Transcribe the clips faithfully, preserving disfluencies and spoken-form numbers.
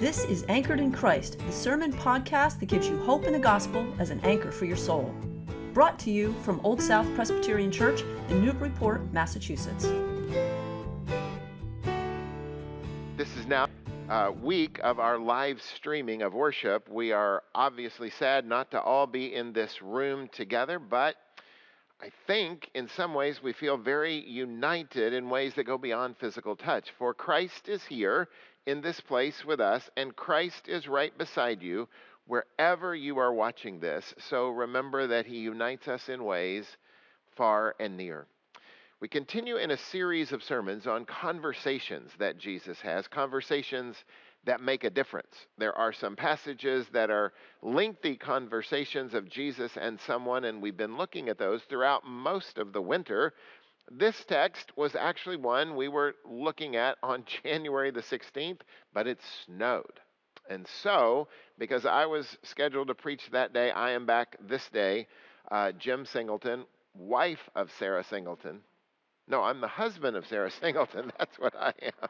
This is Anchored in Christ, the sermon podcast that gives you hope in the gospel as an anchor for your soul. Brought to you from Old South Presbyterian Church in Newburyport, Massachusetts. This is now a week of our live streaming of worship. We are obviously sad not to all be in this room together, but I think in some ways we feel very united in ways that go beyond physical touch. For Christ is here in this place with us, and Christ is right beside you wherever you are watching this. So remember that he unites us in ways far and near. We continue in a series of sermons on conversations that Jesus has, conversations that make a difference. There are some passages that are lengthy conversations of Jesus and someone, and we've been looking at those throughout most of the winter. This text was actually one we were looking at on January the sixteenth, but it snowed. And so, because I was scheduled to preach that day, I am back this day. Uh, Jim Singleton, wife of Sara Singleton. No, I'm the husband of Sara Singleton. That's what I am.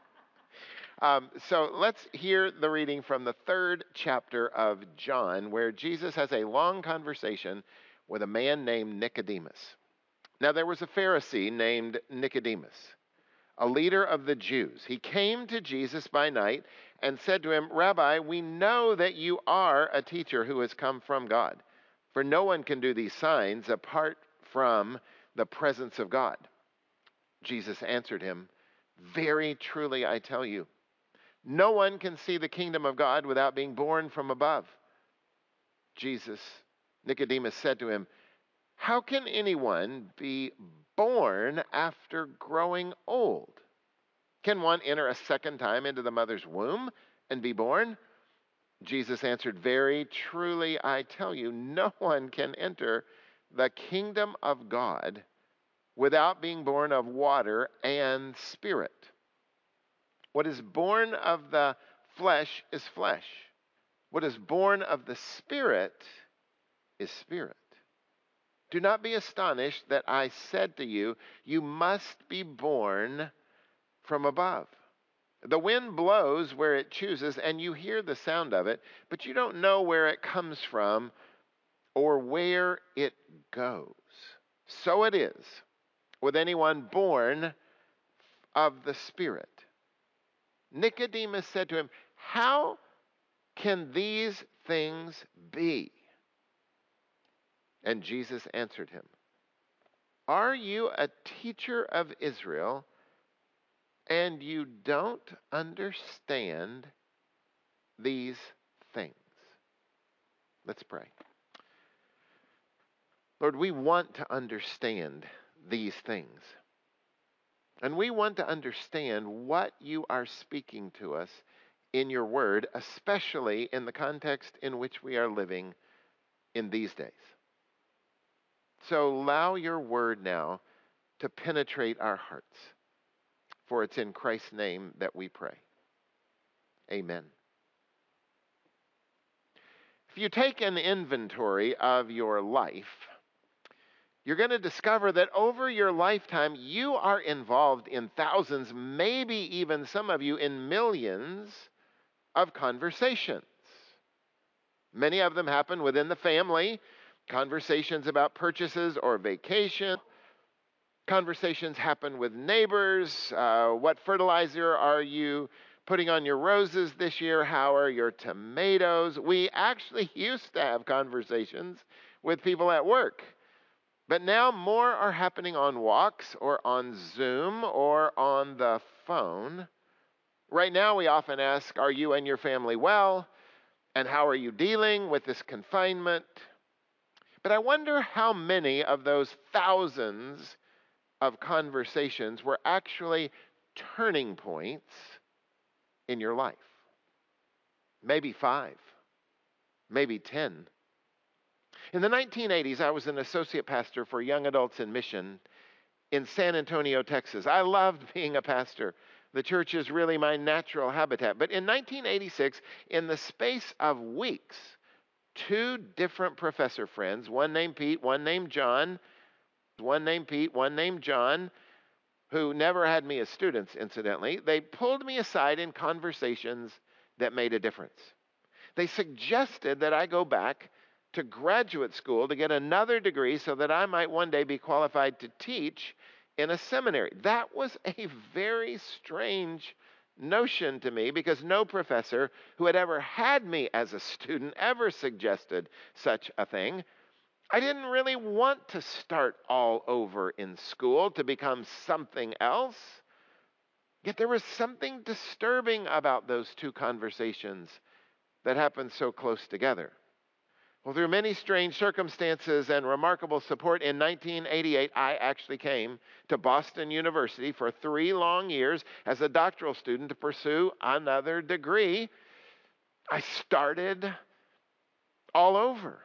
Um, so let's hear the reading from the third chapter of John, where Jesus has a long conversation with a man named Nicodemus. Now there was a Pharisee named Nicodemus, a leader of the Jews. He came to Jesus by night and said to him, "Rabbi, we know that you are a teacher who has come from God, for no one can do these signs apart from the presence of God." Jesus answered him, "Very truly I tell you, no one can see the kingdom of God without being born from above." Jesus, Nicodemus said to him, "How can anyone be born after growing old? Can one enter a second time into the mother's womb and be born?" Jesus answered, "Very truly I tell you, no one can enter the kingdom of God without being born of water and spirit. What is born of the flesh is flesh. What is born of the spirit is spirit. Do not be astonished that I said to you, you must be born from above. The wind blows where it chooses, and you hear the sound of it, but you don't know where it comes from or where it goes. So it is with anyone born of the Spirit." Nicodemus said to him, "How can these things be?" And Jesus answered him, "Are you a teacher of Israel, and you don't understand these things?" Let's pray. Lord, we want to understand these things. And we want to understand what you are speaking to us in your word, especially in the context in which we are living in these days. So allow your word now to penetrate our hearts. For it's in Christ's name that we pray. Amen. If you take an inventory of your life, you're going to discover that over your lifetime, you are involved in thousands, maybe even some of you in millions of conversations. Many of them happen within the family, conversations about purchases or vacation. Conversations happen with neighbors. Uh, what fertilizer are you putting on your roses this year? How are your tomatoes? We actually used to have conversations with people at work. But now more are happening on walks or on Zoom or on the phone. Right now we often ask, are you and your family well? And how are you dealing with this confinement? But I wonder how many of those thousands of conversations were actually turning points in your life. Maybe five, maybe ten. In the nineteen eighties, I was an associate pastor for young adults in mission in San Antonio, Texas. I loved being a pastor. The church is really my natural habitat. But in nineteen eighty-six, in the space of weeks, two different professor friends, one named Pete, one named John, one named Pete, one named John, who never had me as students, incidentally, they pulled me aside in conversations that made a difference. They suggested that I go back to graduate school to get another degree so that I might one day be qualified to teach in a seminary. That was a very strange notion to me because no professor who had ever had me as a student ever suggested such a thing. I didn't really want to start all over in school to become something else. Yet there was something disturbing about those two conversations that happened so close together. Well, through many strange circumstances and remarkable support, in nineteen eighty-eight, I actually came to Boston University for three long years as a doctoral student to pursue another degree. I started all over.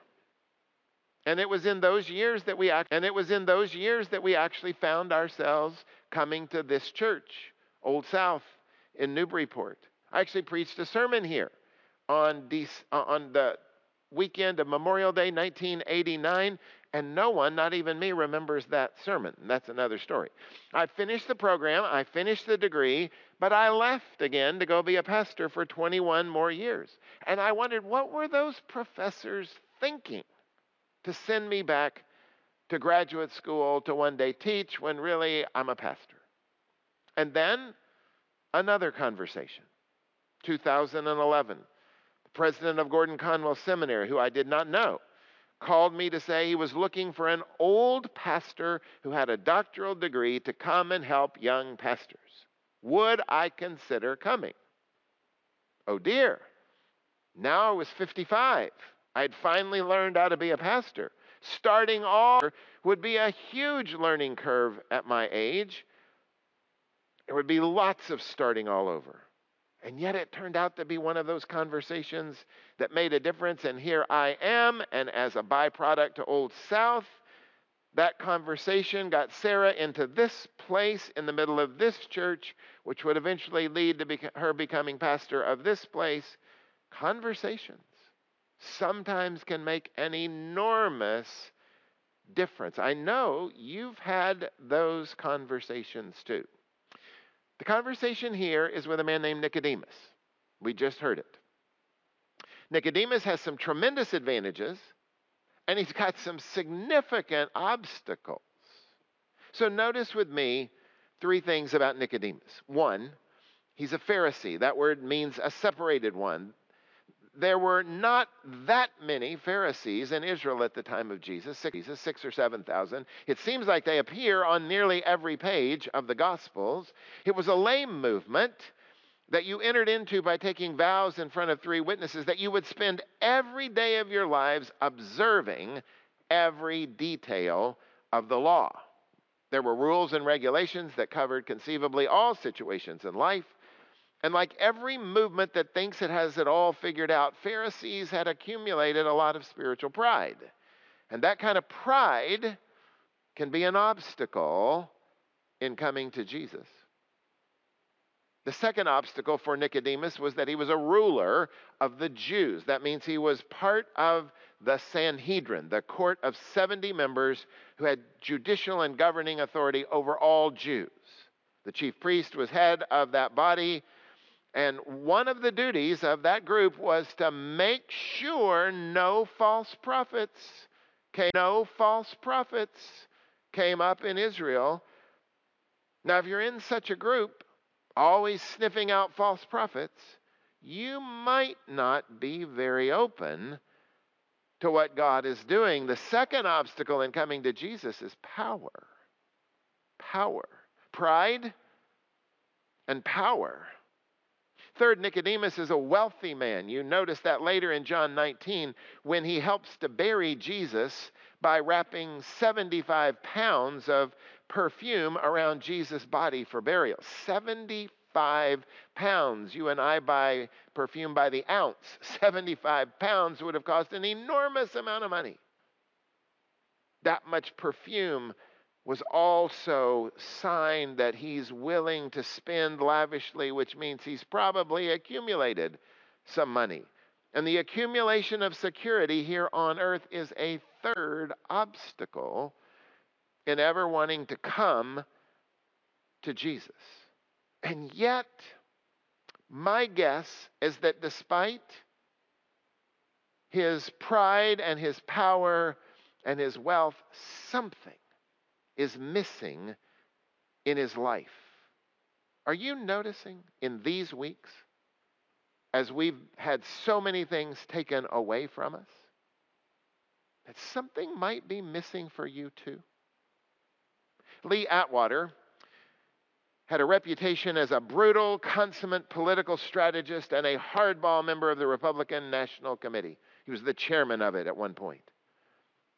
And it was in those years that we and it was in those years that we actually found ourselves coming to this church, Old South in Newburyport. I actually preached a sermon here on the, on the weekend of Memorial Day nineteen eighty-nine, and no one, not even me, remembers that sermon. That's another story. I finished the program, I finished the degree, but I left again to go be a pastor for twenty-one more years. And I wondered, what were those professors thinking to send me back to graduate school to one day teach when really I'm a pastor? And then another conversation, two thousand eleven. President of Gordon-Conwell Seminary, who I did not know, called me to say he was looking for an old pastor who had a doctoral degree to come and help young pastors. Would I consider coming? Oh dear, now I was fifty-five. I had finally learned how to be a pastor. Starting all would be a huge learning curve at my age. There would be lots of starting all over. And yet it turned out to be one of those conversations that made a difference. And here I am, and as a byproduct to Old South, that conversation got Sarah into this place in the middle of this church, which would eventually lead to bec- her becoming pastor of this place. Conversations sometimes can make an enormous difference. I know you've had those conversations too. The conversation here is with a man named Nicodemus. We just heard it. Nicodemus has some tremendous advantages, and he's got some significant obstacles. So notice with me three things about Nicodemus. One, he's a Pharisee. That word means a separated one. There were not that many Pharisees in Israel at the time of Jesus, six or seven thousand. It seems like they appear on nearly every page of the Gospels. It was a lame movement that you entered into by taking vows in front of three witnesses, that you would spend every day of your lives observing every detail of the law. There were rules and regulations that covered conceivably all situations in life. And like every movement that thinks it has it all figured out, Pharisees had accumulated a lot of spiritual pride. And that kind of pride can be an obstacle in coming to Jesus. The second obstacle for Nicodemus was that he was a ruler of the Jews. That means he was part of the Sanhedrin, the court of seventy members who had judicial and governing authority over all Jews. The chief priest was head of that body. And one of the duties of that group was to make sure no false prophets came, no false prophets came up in Israel. Now, if you're in such a group, always sniffing out false prophets, you might not be very open to what God is doing. The second obstacle in coming to Jesus is power. Power. Pride and power. Third, Nicodemus is a wealthy man. You notice that later in John nineteen when he helps to bury Jesus by wrapping seventy-five pounds of perfume around Jesus' body for burial. seventy-five pounds. You and I buy perfume by the ounce. seventy-five pounds would have cost an enormous amount of money. That much perfume was also a sign that he's willing to spend lavishly, which means he's probably accumulated some money. And the accumulation of security here on earth is a third obstacle in ever wanting to come to Jesus. And yet, My guess is that despite his pride and his power and his wealth, something is missing in his life. Are you noticing in these weeks, as we've had so many things taken away from us, that something might be missing for you too? Lee Atwater had a reputation as a brutal, consummate political strategist and a hardball member of the Republican National Committee. He was the chairman of it at one point.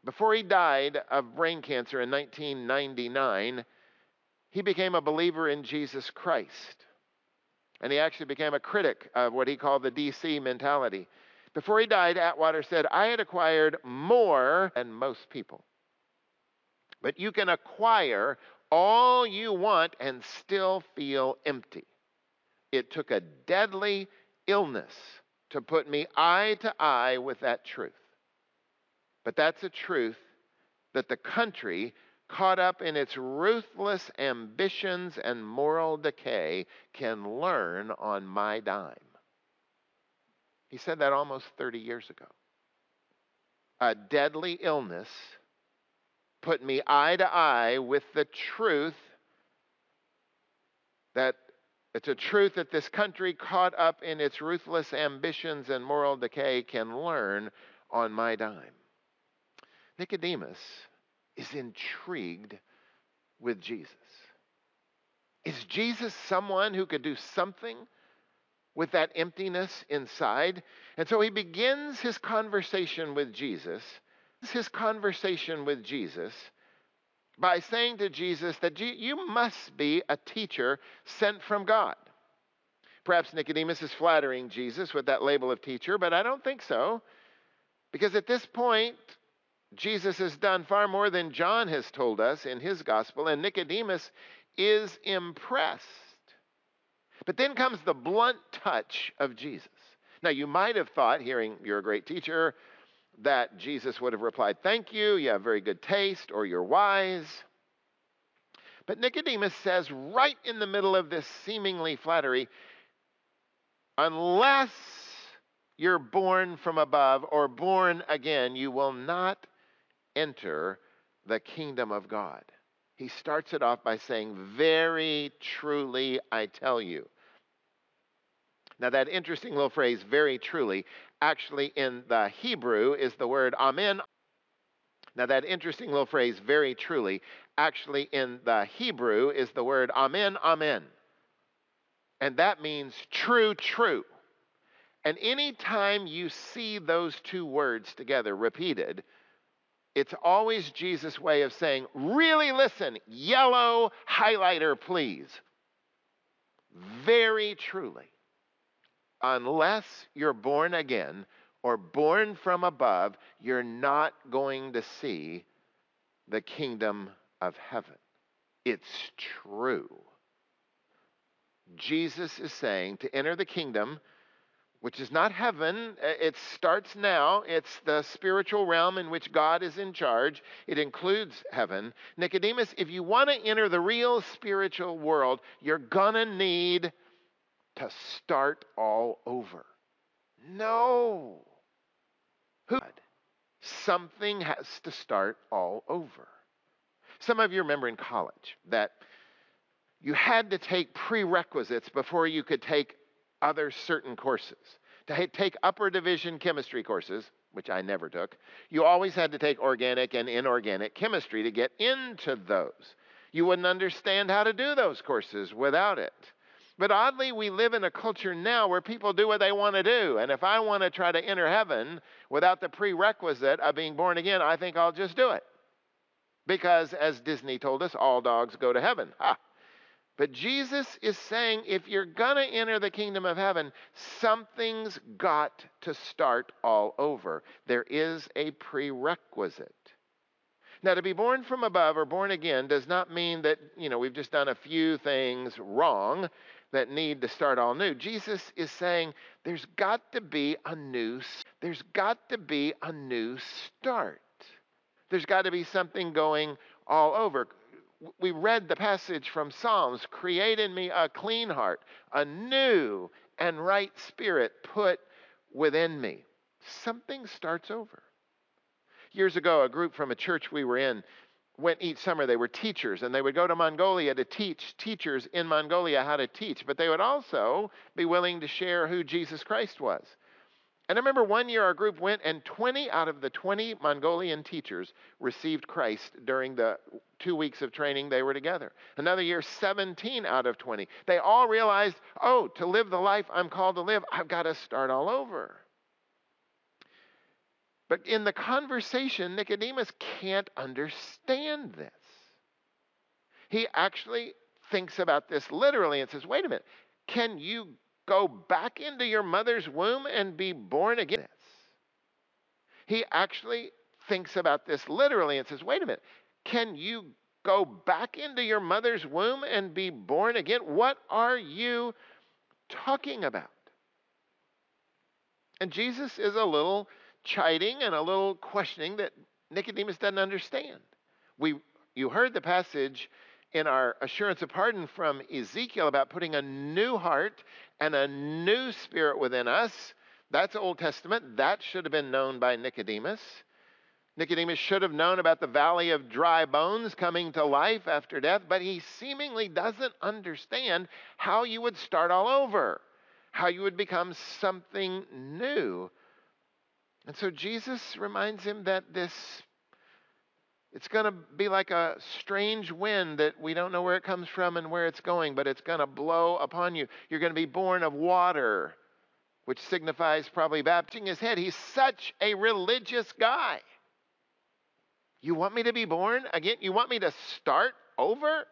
Before he died of brain cancer in nineteen ninety-nine, he became a believer in Jesus Christ. And he actually became a critic of what he called the D C mentality. Before he died, Atwater said, "I had acquired more than most people." But you can acquire all you want and still feel empty. It took a deadly illness to put me eye to eye with that truth. But that's a truth that the country, caught up in its ruthless ambitions and moral decay, can learn on my dime. He said that almost thirty years ago. A deadly illness put me eye to eye with the truth that it's a truth that this country, caught up in its ruthless ambitions and moral decay, can learn on my dime. Nicodemus is intrigued with Jesus. Is Jesus someone who could do something with that emptiness inside? And so he begins his conversation with Jesus his conversation with Jesus by saying to Jesus that you must be a teacher sent from God. Perhaps Nicodemus is flattering Jesus with that label of teacher, but I don't think so, because at this point, Jesus has done far more than John has told us in his gospel, and Nicodemus is impressed. But then comes the blunt touch of Jesus. Now, you might have thought, hearing "you're a great teacher," that Jesus would have replied, "Thank you, you have very good taste," or "you're wise." But Nicodemus says, right in the middle of this seemingly flattery, "Unless you're born from above or born again, you will not enter the kingdom of God." He starts it off by saying, "Very truly I tell you." Now, that interesting little phrase, "very truly," actually in the Hebrew is the word amen. Now, that interesting little phrase, "very truly," actually in the Hebrew is the word amen, amen. And that means true, true. And any time you see those two words together repeated, it's always Jesus' way of saying, really listen, yellow highlighter, please. Very truly. Unless you're born again or born from above, you're not going to see the kingdom of heaven. It's true. Jesus is saying to enter the kingdom, which is not heaven. It starts now. It's the spiritual realm in which God is in charge. It includes heaven. Nicodemus, if you want to enter the real spiritual world, you're going to need to start all over. No. Who? Something has to start all over. Some of you remember in college that you had to take prerequisites before you could take other certain courses. To take upper division chemistry courses, which I never took, you always had to take organic and inorganic chemistry to get into those. You wouldn't understand how to do those courses without it. But oddly, we live in a culture now where people do what they want to do. And if I want to try to enter heaven without the prerequisite of being born again, I think I'll just do it. Because as Disney told us, all dogs go to heaven. Ha! But Jesus is saying, if you're going to enter the kingdom of heaven, something's got to start all over. There is a prerequisite. Now, to be born from above or born again does not mean that, you know, we've just done a few things wrong that need to start all new. Jesus is saying there's got to be a new, there's got to be a new start. There's got to be something going all over. We read the passage from Psalms, "Create in me a clean heart, a new and right spirit put within me. Something starts over. Years ago, a group from a church we were in went each summer. They were teachers, and they would go to Mongolia to teach teachers in Mongolia how to teach, but they would also be willing to share who Jesus Christ was. And I remember one year our group went, and twenty out of the twenty Mongolian teachers received Christ during the two weeks of training they were together. Another year, seventeen out of twenty. They all realized, oh, to live the life I'm called to live, I've got to start all over. But in the conversation, Nicodemus can't understand this. He actually thinks about this literally and says, wait a minute, can you go back into your mother's womb and be born again? He actually thinks about this literally and says, wait a minute, can you go back into your mother's womb and be born again? What are you talking about? And Jesus is a little chiding and a little questioning that Nicodemus doesn't understand. We, you heard the passage in our assurance of pardon from Ezekiel about putting a new heart and a new spirit within us. That's Old Testament. That should have been known by Nicodemus. Nicodemus should have known about the valley of dry bones coming to life after death, but he seemingly doesn't understand how you would start all over, how you would become something new. And so Jesus reminds him that this, it's going to be like a strange wind that we don't know where it comes from and where it's going, but it's going to blow upon you. You're going to be born of water, which signifies probably baptizing his head. He's such a religious guy. You want me to be born again? You want me to start over?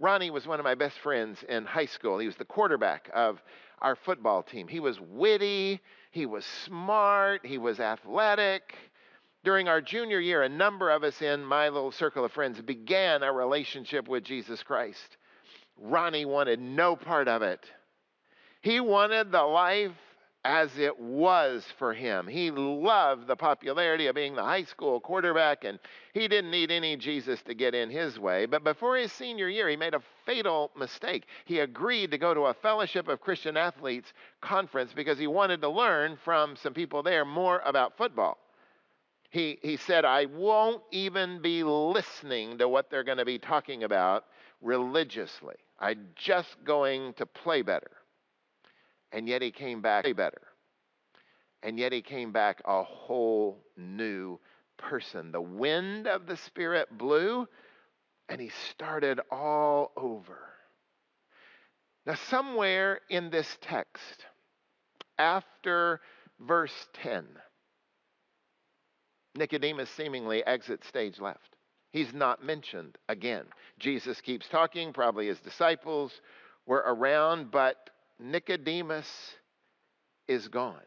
Ronnie was one of my best friends in high school. He was the quarterback of our football team. He was witty. He was smart. He was athletic. During our junior year, a number of us in my little circle of friends began a relationship with Jesus Christ. Ronnie wanted no part of it. He wanted the life as it was for him. He loved the popularity of being the high school quarterback, and he didn't need any Jesus to get in his way. But before his senior year, he made a fatal mistake. He agreed to go to a Fellowship of Christian Athletes conference because he wanted to learn from some people there more about football. He, he said, I won't even be listening to what they're going to be talking about religiously. I'm just going to play better. And yet he came back way better. And yet he came back a whole new person. The wind of the Spirit blew, and he started all over. Now, somewhere in this text, after verse ten, Nicodemus seemingly exits stage left. He's not mentioned again. Jesus keeps talking. Probably his disciples were around, but Nicodemus is gone.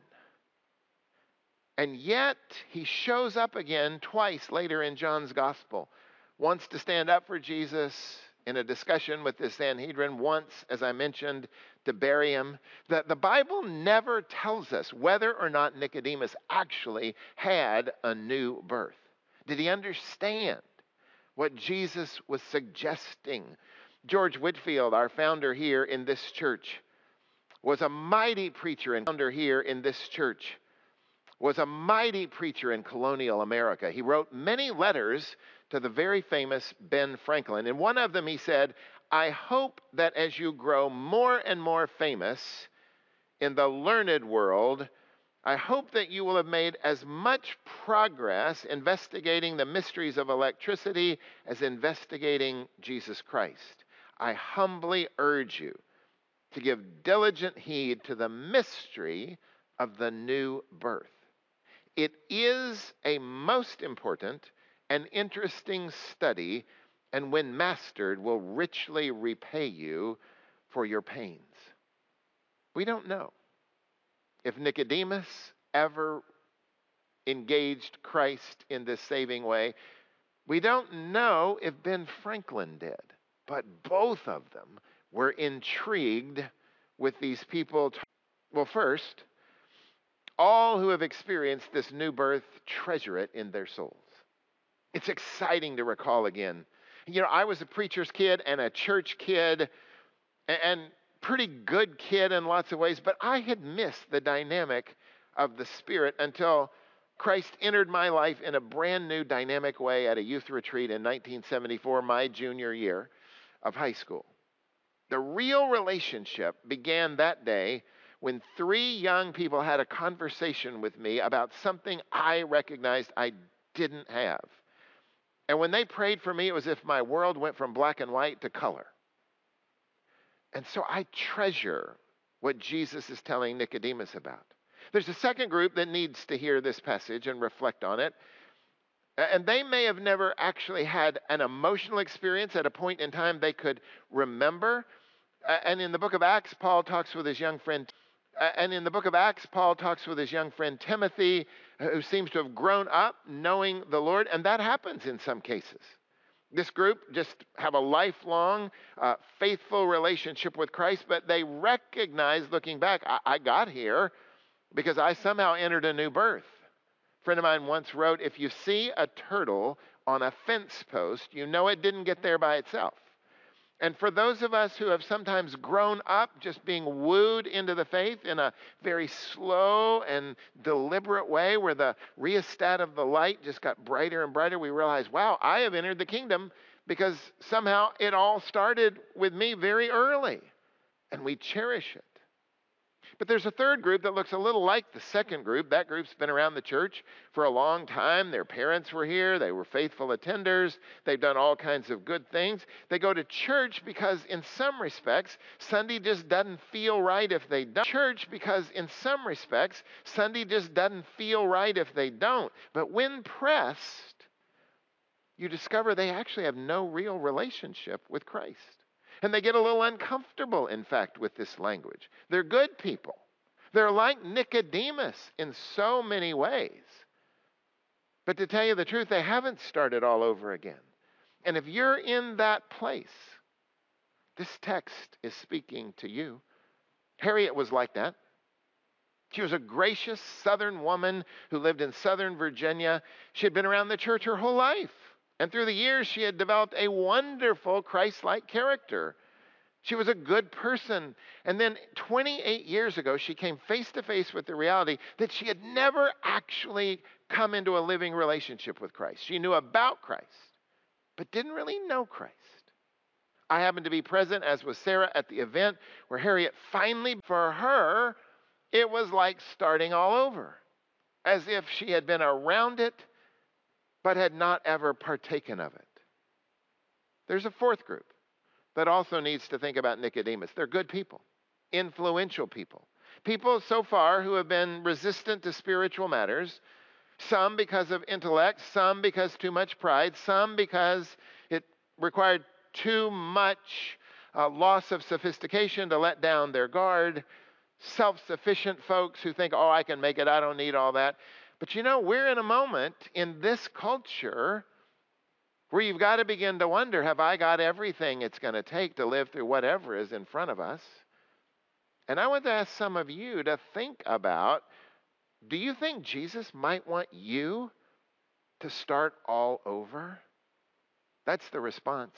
And yet he shows up again twice later in John's gospel. Once to stand up for Jesus in a discussion with the Sanhedrin, once, as I mentioned, to bury him. The, the Bible never tells us whether or not Nicodemus actually had a new birth. Did he understand what Jesus was suggesting? George Whitefield, our founder here in this church, was a mighty preacher and founder here in this church, was a mighty preacher in colonial America. He wrote many letters to the very famous Ben Franklin. In one of them he said, I hope that as you grow more and more famous in the learned world, I hope that you will have made as much progress investigating the mysteries of electricity as investigating Jesus Christ. I humbly urge you to give diligent heed to the mystery of the new birth. It is a most important and interesting study, and when mastered, will richly repay you for your pains. We don't know if Nicodemus ever engaged Christ in this saving way. We don't know if Ben Franklin did, but both of them were intrigued with these people. Well, first, all who have experienced this new birth treasure it in their souls. It's exciting to recall again. You know, I was a preacher's kid and a church kid, and pretty good kid in lots of ways, but I had missed the dynamic of the Spirit until Christ entered my life in a brand new dynamic way at a youth retreat in nineteen seventy-four, my junior year of high school. The real relationship began that day when three young people had a conversation with me about something I recognized I didn't have. And when they prayed for me, it was as if my world went from black and white to color. And so I treasure what Jesus is telling Nicodemus about. There's a second group that needs to hear this passage and reflect on it. And they may have never actually had an emotional experience at a point in time they could remember. And in the book of Acts, Paul talks with his young friend. And in the book of Acts, Paul talks with his young friend Timothy, who seems to have grown up knowing the Lord. And that happens in some cases. This group just have a lifelong, uh, faithful relationship with Christ, but they recognize, looking back, I, I got here because I somehow entered a new birth. A friend of mine once wrote, if you see a turtle on a fence post, you know it didn't get there by itself. And for those of us who have sometimes grown up just being wooed into the faith in a very slow and deliberate way where the rheostat of the light just got brighter and brighter, we realize, wow, I have entered the kingdom because somehow it all started with me very early, and we cherish it. But there's a third group that looks a little like the second group. That group's been around the church for a long time. Their parents were here. They were faithful attenders. They've done all kinds of good things. They go to church because in some respects, Sunday just doesn't feel right if they don't. Church because in some respects, Sunday just doesn't feel right if they don't. But when pressed, you discover they actually have no real relationship with Christ. And they get a little uncomfortable, in fact, with this language. They're good people. They're like Nicodemus in so many ways. But to tell you the truth, they haven't started all over again. And if you're in that place, this text is speaking to you. Harriet was like that. She was a gracious Southern woman who lived in Southern Virginia. She had been around the church her whole life. And through the years, she had developed a wonderful Christ-like character. She was a good person. And then twenty-eight years ago, she came face-to-face with the reality that she had never actually come into a living relationship with Christ. She knew about Christ, but didn't really know Christ. I happened to be present, as was Sarah, at the event where Harriet finally, for her, it was like starting all over, as if she had been around it, but had not ever partaken of it. There's a fourth group that also needs to think about Nicodemus. They're good people, influential people, people so far who have been resistant to spiritual matters, some because of intellect, some because too much pride, some because it required too much uh, loss of sophistication to let down their guard, self-sufficient folks who think, oh, I can make it, I don't need all that. But you know, we're in a moment in this culture where you've got to begin to wonder, have I got everything it's going to take to live through whatever is in front of us? And I want to ask some of you to think about, do you think Jesus might want you to start all over? That's the response.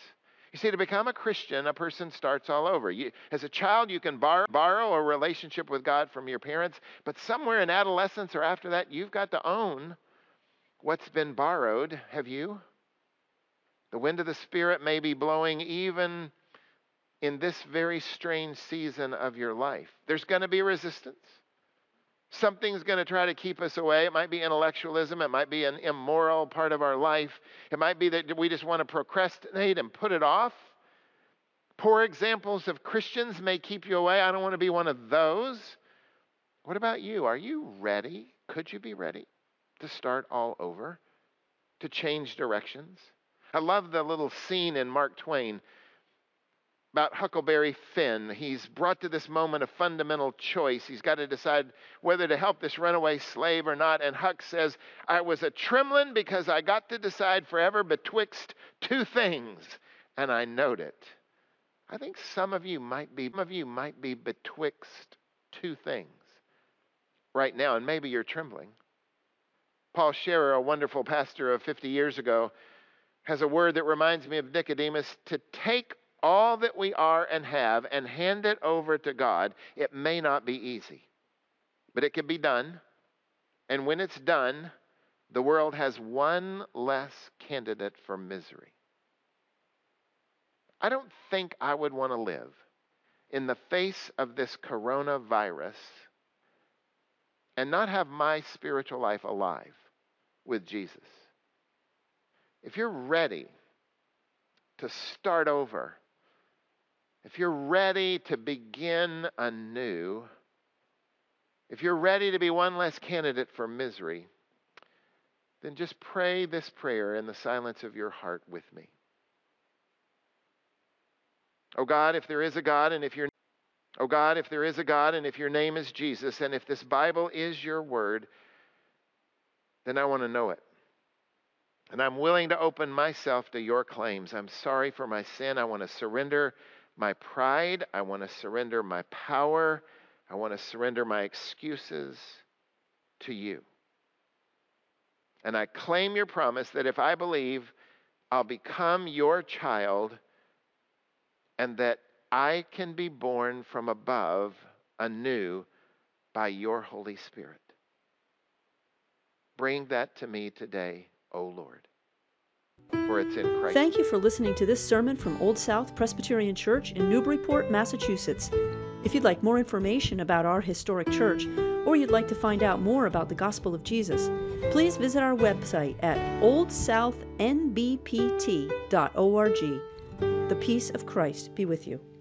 You see, to become a Christian, a person starts all over. You, as a child, you can borrow, borrow a relationship with God from your parents, but somewhere in adolescence or after that, you've got to own what's been borrowed. Have you? The wind of the Spirit may be blowing even in this very strange season of your life. There's going to be resistance. Something's going to try to keep us away. It might be intellectualism. It might be an immoral part of our life. It might be that we just want to procrastinate and put it off. Poor examples of Christians may keep you away. I don't want to be one of those. What about you? Are you ready? Could you be ready to start all over, to change directions? I love the little scene in Mark Twain about Huckleberry Finn. He's brought to this moment of fundamental choice. He's got to decide whether to help this runaway slave or not. And Huck says, I was a tremblin' because I got to decide forever betwixt two things, and I knowed it. I think some of you might be, some of you might be betwixt two things right now, and maybe you're trembling. Paul Scherer, a wonderful pastor of fifty years ago, has a word that reminds me of Nicodemus: to take all that we are and have and hand it over to God. It may not be easy, but it can be done. And when it's done, the world has one less candidate for misery. I don't think I would want to live in the face of this coronavirus and not have my spiritual life alive with Jesus. If you're ready to start over, if you're ready to begin anew, if you're ready to be one less candidate for misery, then just pray this prayer in the silence of your heart with me. Oh God, if there is a God, and if your oh God, if there is a God, and if your name is Jesus, and if this Bible is your word, then I want to know it. And I'm willing to open myself to your claims. I'm sorry for my sin. I want to surrender my pride. I want to surrender my power. I want to surrender my excuses to you. And I claim your promise that if I believe, I'll become your child, and that I can be born from above anew by your Holy Spirit. Bring that to me today, O Lord, for it's in Christ. Thank you for listening to this sermon from Old South Presbyterian Church in Newburyport, Massachusetts. If you'd like more information about our historic church, or you'd like to find out more about the gospel of Jesus, please visit our website at old south n b p t dot org. The peace of Christ be with you.